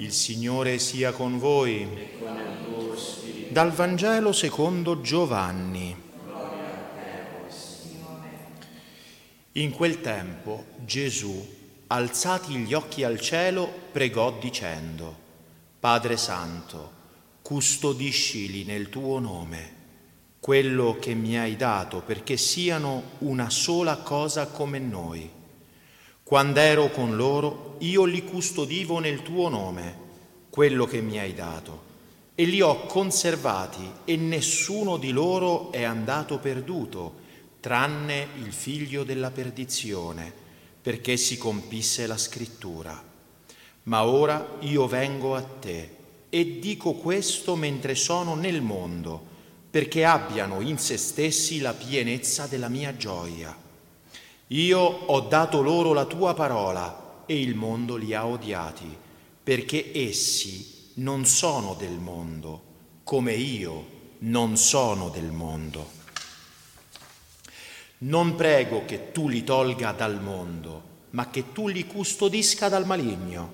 Il Signore sia con voi. E con il tuo spirito. Dal Vangelo secondo Giovanni. Gloria a te, Signore. In quel tempo Gesù, alzati gli occhi al cielo, pregò dicendo: Padre Santo, custodiscili nel tuo nome, quello che mi hai dato, perché siano una sola cosa come noi. Quand'ero con loro, io li custodivo nel tuo nome, quello che mi hai dato, e li ho conservati, e nessuno di loro è andato perduto, tranne il figlio della perdizione, perché si compisse la scrittura. Ma ora io vengo a te, e dico questo mentre sono nel mondo, perché abbiano in se stessi la pienezza della mia gioia. Io ho dato loro la tua parola e il mondo li ha odiati, perché essi non sono del mondo, come io non sono del mondo. Non prego che tu li tolga dal mondo, ma che tu li custodisca dal maligno.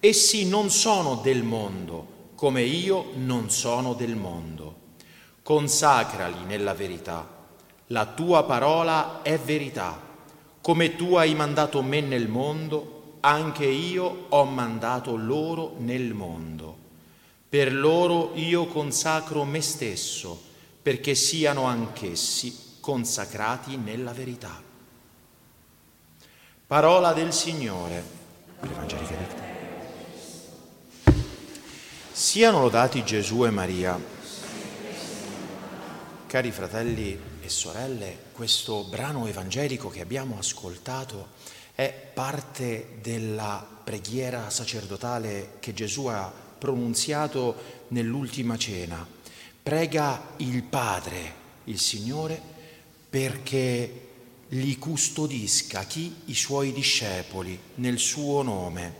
Essi non sono del mondo, come io non sono del mondo. Consacrali nella verità. La tua parola è verità. Come tu hai mandato me nel mondo, anche io ho mandato loro nel mondo. Per loro io consacro me stesso, perché siano anch'essi consacrati nella verità. Parola del Signore. Siano lodati Gesù e Maria. Cari fratelli e sorelle, questo brano evangelico che abbiamo ascoltato è parte della preghiera sacerdotale che Gesù ha pronunziato nell'ultima cena. Prega il Padre, il Signore, perché li custodisca, chi? I suoi discepoli, nel suo nome,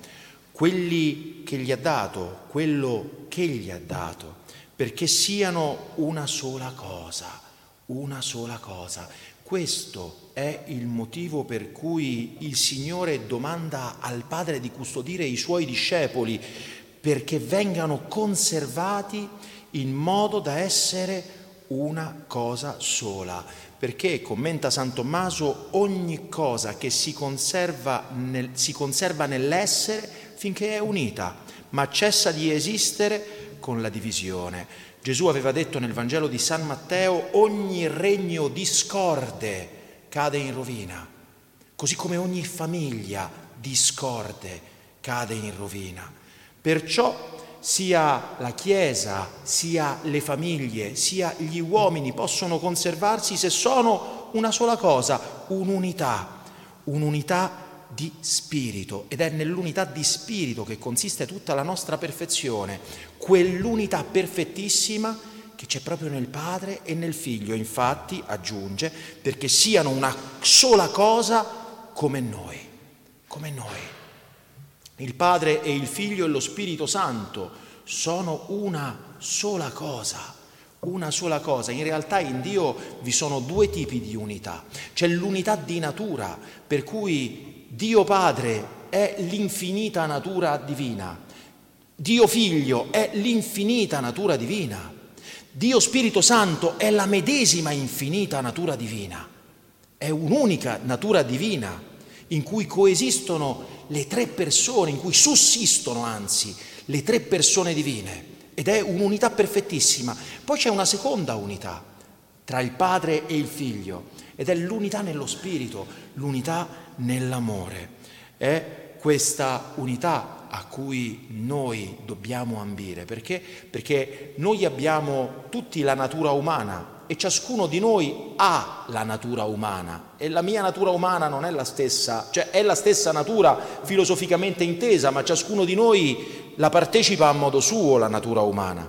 quelli che gli ha dato, quello che gli ha dato, perché siano una sola cosa. Una sola cosa. Questo è il motivo per cui il Signore domanda al Padre di custodire i suoi discepoli, perché vengano conservati in modo da essere una cosa sola. Perché, commenta San Tommaso, ogni cosa che si conserva nell'essere finché è unita, ma cessa di esistere con la divisione. Gesù aveva detto nel Vangelo di San Matteo: ogni regno discorde cade in rovina, così come ogni famiglia discorde cade in rovina. Perciò sia la Chiesa, sia le famiglie, sia gli uomini possono conservarsi se sono una sola cosa, un'unità di spirito, ed è nell'unità di spirito che consiste tutta la nostra perfezione, quell'unità perfettissima che c'è proprio nel Padre e nel Figlio. Infatti, aggiunge, perché siano una sola cosa come noi, come noi. Il Padre e il Figlio e lo Spirito Santo sono una sola cosa. Una sola cosa. In realtà in Dio vi sono due tipi di unità. C'è l'unità di natura, per cui Dio Padre è l'infinita natura divina, Dio Figlio è l'infinita natura divina, Dio Spirito Santo è la medesima infinita natura divina. È un'unica natura divina in cui coesistono le tre persone, in cui sussistono anzi le tre persone divine, ed è un'unità perfettissima. Poi c'è una seconda unità tra il Padre e il Figlio, ed è l'unità nello Spirito, l'unità nell'amore. È questa unità a cui noi dobbiamo ambire. Perché? Perché noi abbiamo tutti la natura umana e ciascuno di noi ha la natura umana, e la mia natura umana non è la stessa, cioè è la stessa natura filosoficamente intesa, ma ciascuno di noi la partecipa a modo suo, la natura umana.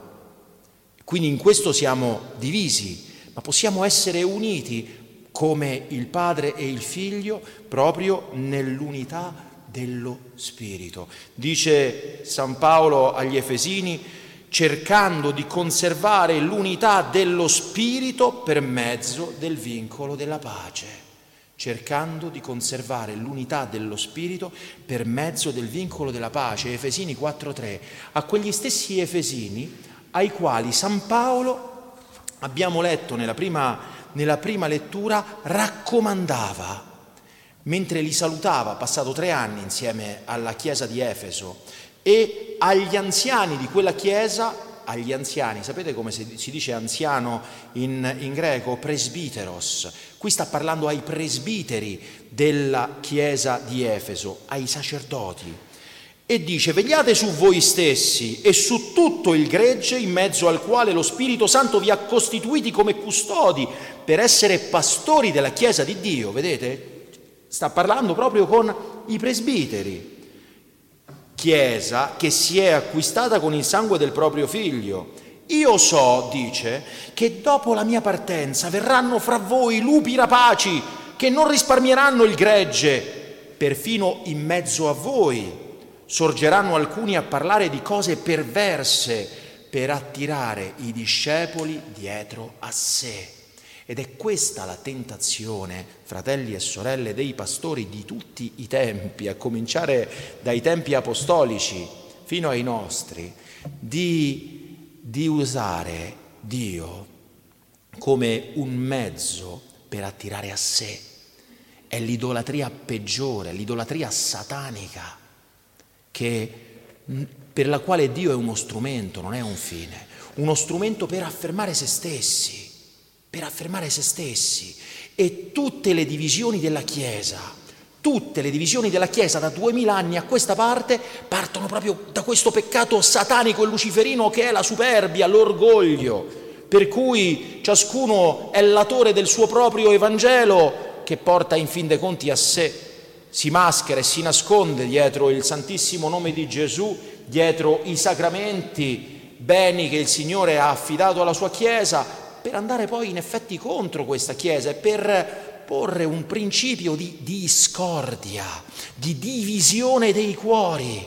Quindi in questo siamo divisi, ma possiamo essere uniti come il Padre e il Figlio, proprio nell'unità dello Spirito. Dice San Paolo agli Efesini: cercando di conservare l'unità dello Spirito per mezzo del vincolo della pace. cercando di conservare l'unità dello Spirito per mezzo del vincolo della pace, Efesini 4:3, a quegli stessi Efesini ai quali San Paolo, abbiamo letto nella prima lettura, raccomandava, mentre li salutava, passato 3 anni insieme alla chiesa di Efeso, e agli anziani di quella chiesa, agli anziani, sapete come si dice anziano in greco? Presbiteros. Qui sta parlando ai presbiteri della chiesa di Efeso, ai sacerdoti, e dice: vegliate su voi stessi e su tutto il gregge in mezzo al quale lo Spirito Santo vi ha costituiti come custodi per essere pastori della chiesa di Dio. Vedete? Sta parlando proprio con i presbiteri. Chiesa che si è acquistata con il sangue del proprio figlio. Io so, dice, che dopo la mia partenza verranno fra voi lupi rapaci che non risparmieranno il gregge, perfino in mezzo a voi sorgeranno alcuni a parlare di cose perverse per attirare i discepoli dietro a sé. Ed è questa la tentazione, fratelli e sorelle, dei pastori di tutti i tempi, a cominciare dai tempi apostolici fino ai nostri, di usare Dio come un mezzo per attirare a sé. È l'idolatria peggiore, l'idolatria satanica, per la quale Dio è uno strumento, non è un fine, uno strumento per affermare se stessi. Per affermare se stessi. E tutte le divisioni della Chiesa da 2000 anni a questa parte partono proprio da questo peccato satanico e luciferino che è la superbia, l'orgoglio, per cui ciascuno è latore del suo proprio evangelo, che porta in fin dei conti a sé, si maschera e si nasconde dietro il santissimo nome di Gesù, dietro i sacramenti, beni che il Signore ha affidato alla sua Chiesa, per andare poi in effetti contro questa Chiesa e per porre un principio di discordia, di divisione dei cuori,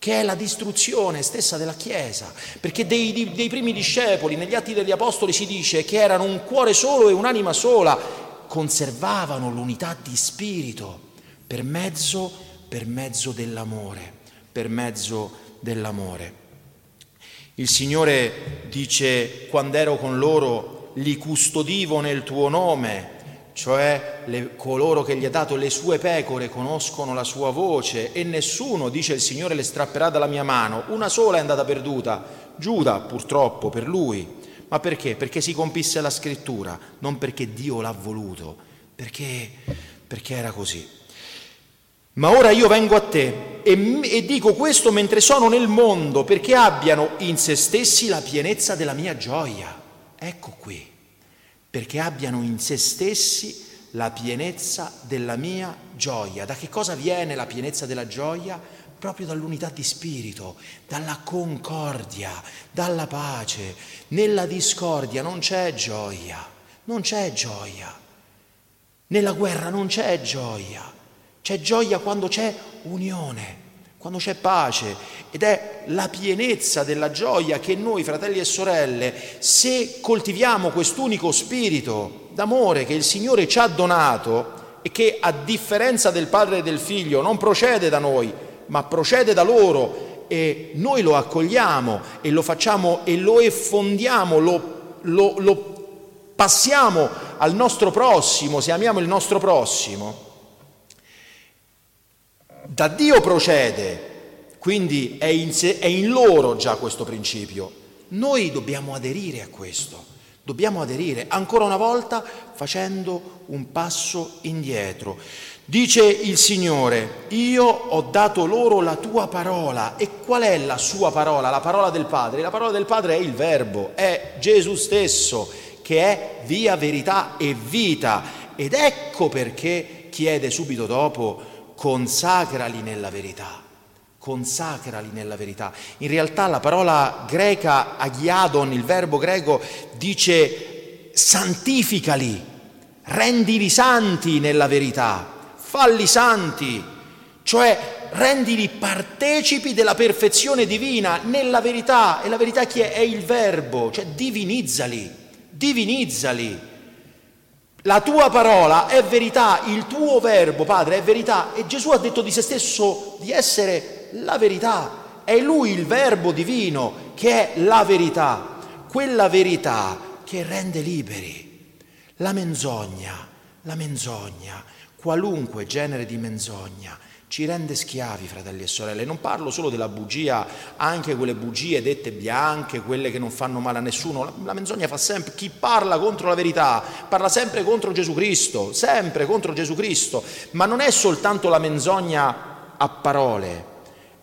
che è la distruzione stessa della Chiesa, perché dei primi discepoli, negli Atti degli Apostoli si dice che erano un cuore solo e un'anima sola, conservavano l'unità di spirito per mezzo dell'amore. Il Signore dice: quando ero con loro li custodivo nel tuo nome, cioè coloro che gli ha dato le sue pecore conoscono la sua voce, e nessuno, dice il Signore, le strapperà dalla mia mano. Una sola è andata perduta, Giuda, purtroppo per lui. Ma perché? Perché si compisse la scrittura, non perché Dio l'ha voluto, perché era così. Ma ora io vengo a te e dico questo mentre sono nel mondo, perché abbiano in se stessi la pienezza della mia gioia. Ecco qui, perché abbiano in se stessi la pienezza della mia gioia. Da che cosa viene la pienezza della gioia? Proprio dall'unità di spirito, dalla concordia, dalla pace. Nella discordia non c'è gioia. Nella guerra non c'è gioia. C'è gioia quando c'è unione, quando c'è pace, ed è la pienezza della gioia che noi, fratelli e sorelle, se coltiviamo quest'unico spirito d'amore che il Signore ci ha donato e che, a differenza del Padre e del Figlio, non procede da noi, ma procede da loro, e noi lo accogliamo e lo facciamo e lo effondiamo, lo passiamo al nostro prossimo, se amiamo il nostro prossimo. Da Dio procede, quindi è in loro già questo principio. Noi dobbiamo aderire a questo, ancora una volta facendo un passo indietro. Dice il Signore: io ho dato loro la tua parola. E qual è la sua parola? La parola del Padre. La parola del Padre è il Verbo, è Gesù stesso, che è via, verità e vita. Ed ecco perché chiede subito dopo: consacrali nella verità. In realtà la parola greca agiadon, il verbo greco, dice santificali, rendili santi nella verità, falli santi, cioè rendili partecipi della perfezione divina nella verità. E la verità chi è? È il verbo, cioè divinizzali. La tua parola è verità, il tuo verbo, Padre, è verità. E Gesù ha detto di se stesso di essere la verità. È Lui il verbo divino che è la verità, quella verità che rende liberi. La menzogna, qualunque genere di menzogna, ci rende schiavi, fratelli e sorelle. Non parlo solo della bugia, anche quelle bugie dette bianche, quelle che non fanno male a nessuno. La menzogna fa sempre, chi parla contro la verità parla sempre contro Gesù Cristo, sempre contro Gesù Cristo. Ma non è soltanto la menzogna a parole,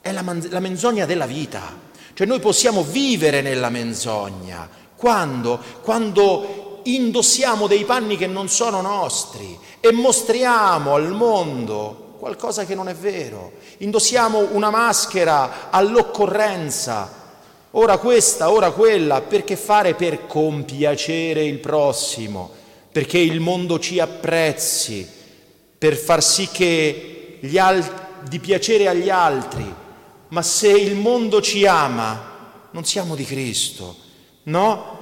è la menzogna della vita. Cioè noi possiamo vivere nella menzogna quando indossiamo dei panni che non sono nostri e mostriamo al mondo qualcosa che non è vero, indossiamo una maschera all'occorrenza, ora questa, ora quella, perché fare? Per compiacere il prossimo, perché il mondo ci apprezzi, per far sì che di piacere agli altri. Ma se il mondo ci ama, non siamo di Cristo, no?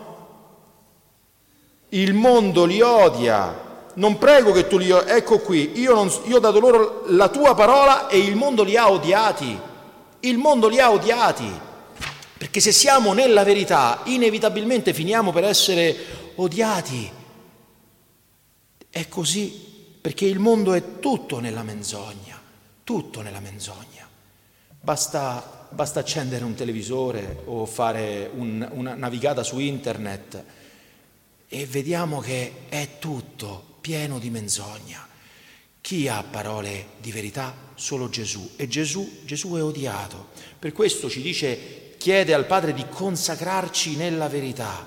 Il mondo li odia. Non prego che tu li odi. Ecco qui, io ho dato loro la tua parola e il mondo li ha odiati. Il mondo li ha odiati. Perché se siamo nella verità, inevitabilmente finiamo per essere odiati. È così, perché il mondo è tutto nella menzogna. Tutto nella menzogna. Basta accendere un televisore o fare una navigata su internet e vediamo che è tutto pieno di menzogna. Chi ha parole di verità? Solo Gesù. E Gesù è odiato. Per questo ci dice, chiede al Padre di consacrarci nella verità.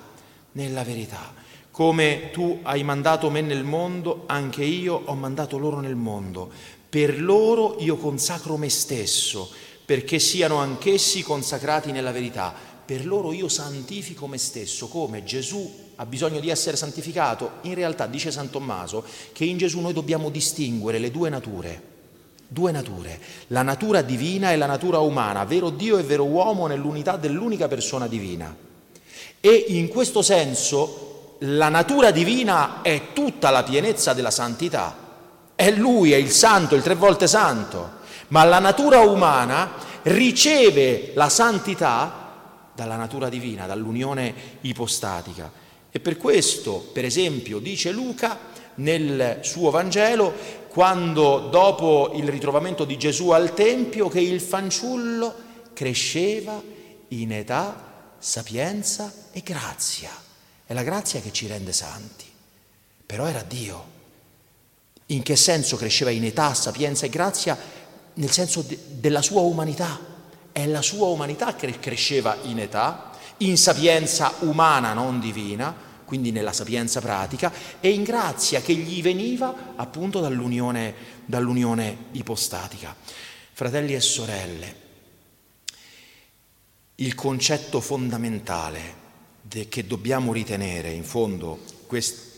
Come tu hai mandato me nel mondo, anche io ho mandato loro nel mondo. Per loro io consacro me stesso, perché siano anch'essi consacrati nella verità. Per loro io santifico me stesso, come Gesù ha bisogno di essere santificato. In realtà dice San Tommaso che in Gesù noi dobbiamo distinguere le due nature, la natura divina e la natura umana, vero Dio e vero uomo nell'unità dell'unica persona divina. E in questo senso la natura divina è tutta la pienezza della santità, è Lui, è il santo, il tre volte santo, ma la natura umana riceve la santità dalla natura divina, dall'unione ipostatica. E per questo, per esempio, dice Luca nel suo Vangelo, quando dopo il ritrovamento di Gesù al Tempio, che il fanciullo cresceva in età, sapienza e grazia. È la grazia che ci rende santi. Però era Dio. In che senso cresceva in età, sapienza e grazia? Nel senso della sua umanità. È la sua umanità che cresceva in età, in sapienza umana non divina, quindi nella sapienza pratica, e in grazia che gli veniva appunto dall'unione ipostatica. Fratelli e sorelle, il concetto fondamentale che dobbiamo ritenere, in fondo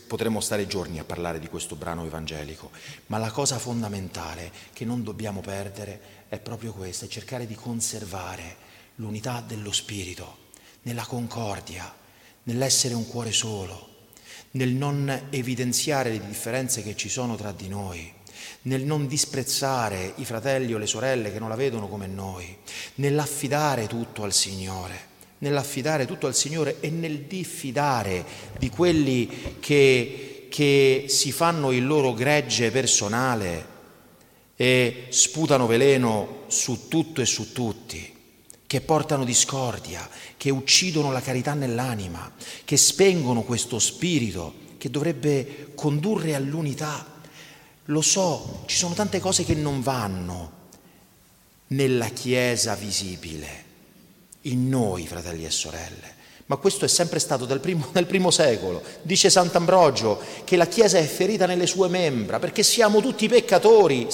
potremmo stare giorni a parlare di questo brano evangelico, ma la cosa fondamentale che non dobbiamo perdere è proprio questa, è cercare di conservare l'unità dello spirito, nella concordia, nell'essere un cuore solo, nel non evidenziare le differenze che ci sono tra di noi, nel non disprezzare i fratelli o le sorelle che non la vedono come noi, nell'affidare tutto al Signore, e nel diffidare di quelli che si fanno il loro gregge personale e sputano veleno su tutto e su tutti, che portano discordia, che uccidono la carità nell'anima, che spengono questo spirito che dovrebbe condurre all'unità. Lo so, ci sono tante cose che non vanno nella Chiesa visibile, in noi, fratelli e sorelle, ma questo è sempre stato dal primo secolo. Dice Sant'Ambrogio che la Chiesa è ferita nelle sue membra, perché siamo tutti peccatori,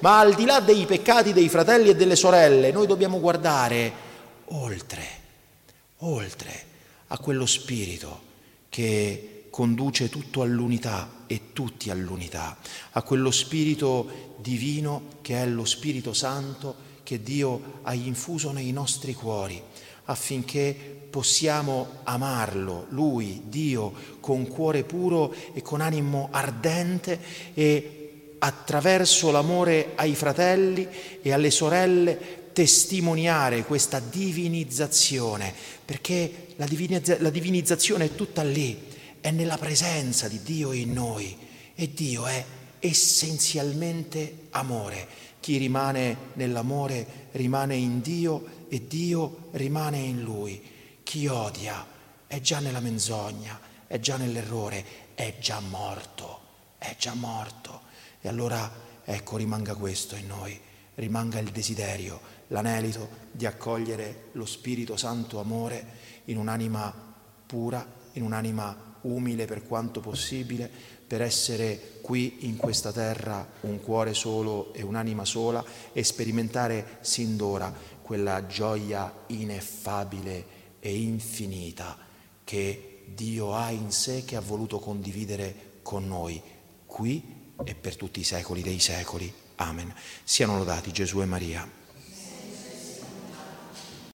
ma al di là dei peccati dei fratelli e delle sorelle, noi dobbiamo guardare oltre a quello spirito che conduce tutto all'unità e tutti all'unità, a quello spirito divino che è lo Spirito Santo, che Dio ha infuso nei nostri cuori, affinché possiamo amarlo, Lui, Dio, con cuore puro e con animo ardente, e attraverso l'amore ai fratelli e alle sorelle testimoniare questa divinizzazione, perché la divinizzazione è tutta lì, è nella presenza di Dio in noi, e Dio è essenzialmente amore. Chi rimane nell'amore rimane in Dio e Dio rimane in Lui. Chi odia è già nella menzogna, è già nell'errore, è già morto, è già morto. E allora, ecco, rimanga questo in noi, rimanga il desiderio, l'anelito di accogliere lo Spirito Santo amore in un'anima pura, in un'anima umile per quanto possibile, per essere qui in questa terra un cuore solo e un'anima sola, e sperimentare sin d'ora quella gioia ineffabile e infinita che Dio ha in sé, che ha voluto condividere con noi qui e per tutti i secoli dei secoli. Amen. Siano lodati Gesù e Maria.